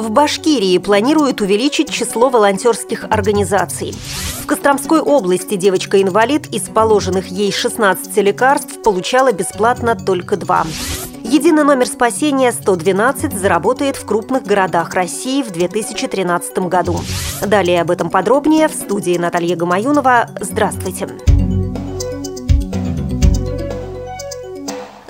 В Башкирии планируют увеличить число волонтерских организаций. В Костромской области девочка-инвалид из положенных ей 16 лекарств получала бесплатно только 2. Единый номер спасения 112 заработает в крупных городах России в 2013 году. Далее об этом подробнее в студии Наталья Гамаюнова. Здравствуйте.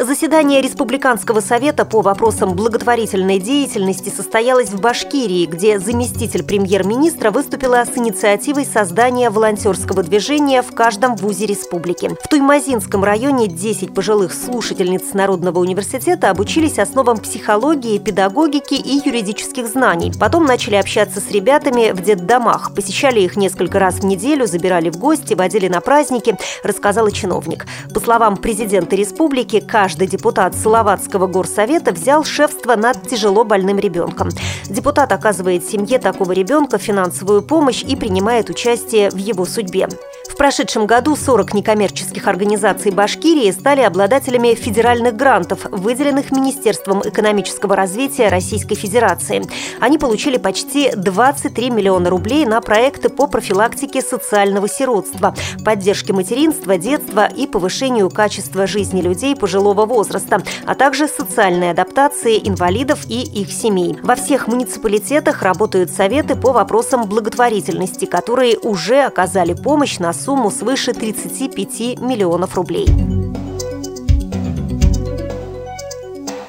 Заседание Республиканского совета по вопросам благотворительной деятельности состоялось в Башкирии, где заместитель премьер-министра выступила с инициативой создания волонтерского движения в каждом вузе республики. В Туймазинском районе 10 пожилых слушательниц Народного университета обучились основам психологии, педагогики и юридических знаний. Потом начали общаться с ребятами в детдомах, посещали их несколько раз в неделю, забирали в гости, водили на праздники, рассказала чиновник. По словам президента республики, каждый депутат Салаватского горсовета взял шефство над тяжело больным ребенком. Депутат оказывает семье такого ребенка финансовую помощь и принимает участие в его судьбе. В прошедшем году 40 некоммерческих организаций Башкирии стали обладателями федеральных грантов, выделенных Министерством экономического развития Российской Федерации. Они получили почти 23 миллиона рублей на проекты по профилактике социального сиротства, поддержке материнства, детства и повышению качества жизни людей пожилого возраста, а также социальной адаптации инвалидов и их семей. Во всех муниципалитетах работают советы по вопросам благотворительности, которые уже оказали помощь на сумму свыше 35 миллионов рублей.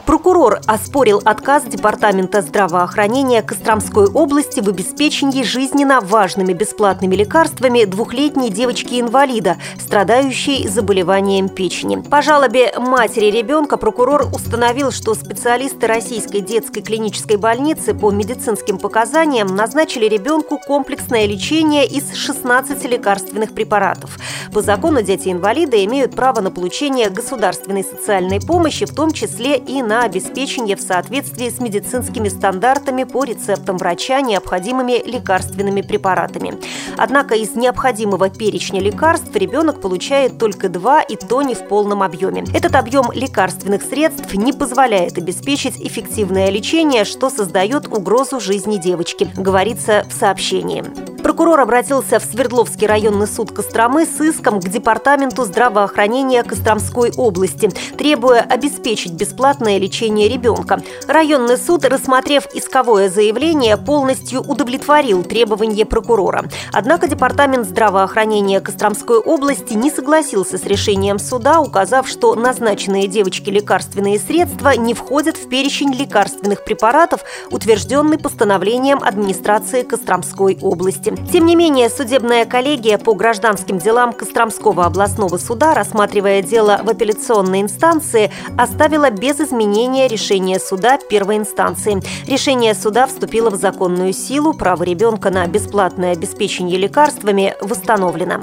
Прокурор оспорил отказ Департамента здравоохранения Костромской области в обеспечении жизненно важными бесплатными лекарствами двухлетней девочки-инвалида, страдающей заболеванием печени. По жалобе матери ребенка прокурор установил, что специалисты Российской детской клинической больницы по медицинским показаниям назначили ребенку комплексное лечение из 16 лекарственных препаратов. По закону дети-инвалиды имеют право на получение государственной социальной помощи, в том числе и на обеспечение в соответствии с медицинскими стандартами по рецептам врача необходимыми лекарственными препаратами. Однако из необходимого перечня лекарств ребенок получает только 2, и то не в полном объеме. Этот объем лекарственных средств не позволяет обеспечить эффективное лечение, что создает угрозу жизни девочки, говорится в сообщении. Прокурор обратился в Свердловский районный суд Костромы с иском к Департаменту здравоохранения Костромской области, требуя обеспечить бесплатное лечение ребенка. Районный суд, рассмотрев исковое заявление, полностью удовлетворил требования прокурора. Однако Департамент здравоохранения Костромской области не согласился с решением суда, указав, что назначенные девочке лекарственные средства не входят в перечень лекарственных препаратов, утвержденный постановлением администрации Костромской области. Тем не менее, судебная коллегия по гражданским делам Костромского областного суда, рассматривая дело в апелляционной инстанции, оставила без изменения решение суда первой инстанции. Решение суда вступило в законную силу, право ребенка на бесплатное обеспечение лекарствами восстановлено.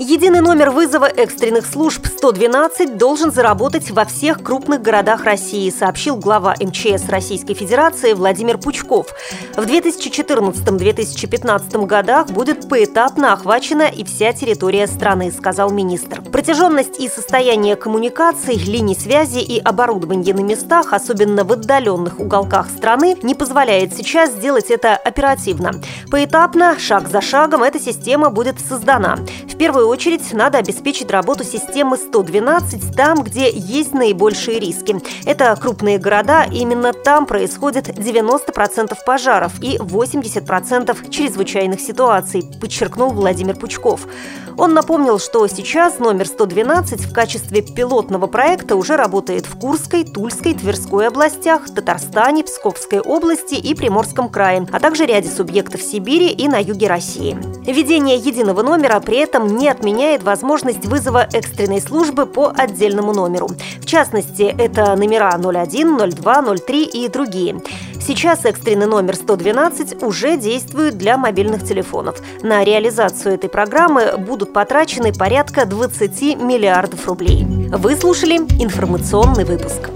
Единый номер вызова экстренных служб 112 должен заработать во всех крупных городах России, сообщил глава МЧС Российской Федерации Владимир Пучков. В 2014-2015 годах будет поэтапно охвачена и вся территория страны, сказал министр. Протяженность и состояние коммуникаций, линий связи и оборудования на местах, особенно в отдаленных уголках страны, не позволяет сейчас сделать это оперативно. Поэтапно, шаг за шагом, эта система будет создана. В первую очередь надо обеспечить работу системы 112 там, где есть наибольшие риски. Это крупные города, именно там происходит 90% пожаров и 80% чрезвычайных ситуаций, подчеркнул Владимир Пучков. Он напомнил, что сейчас номер 112 в качестве пилотного проекта уже работает в Курской, Тульской, Тверской областях, Татарстане, Псковской области и Приморском крае, а также ряде субъектов Сибири и на юге России. Введение единого номера при этом не отменяет возможность вызова экстренной службы по отдельному номеру. В частности, это номера 01, 02, 03 и другие. Сейчас экстренный номер 112 уже действует для мобильных телефонов. На реализацию этой программы будут потрачены порядка 20 миллиардов рублей. Вы слушали информационный выпуск.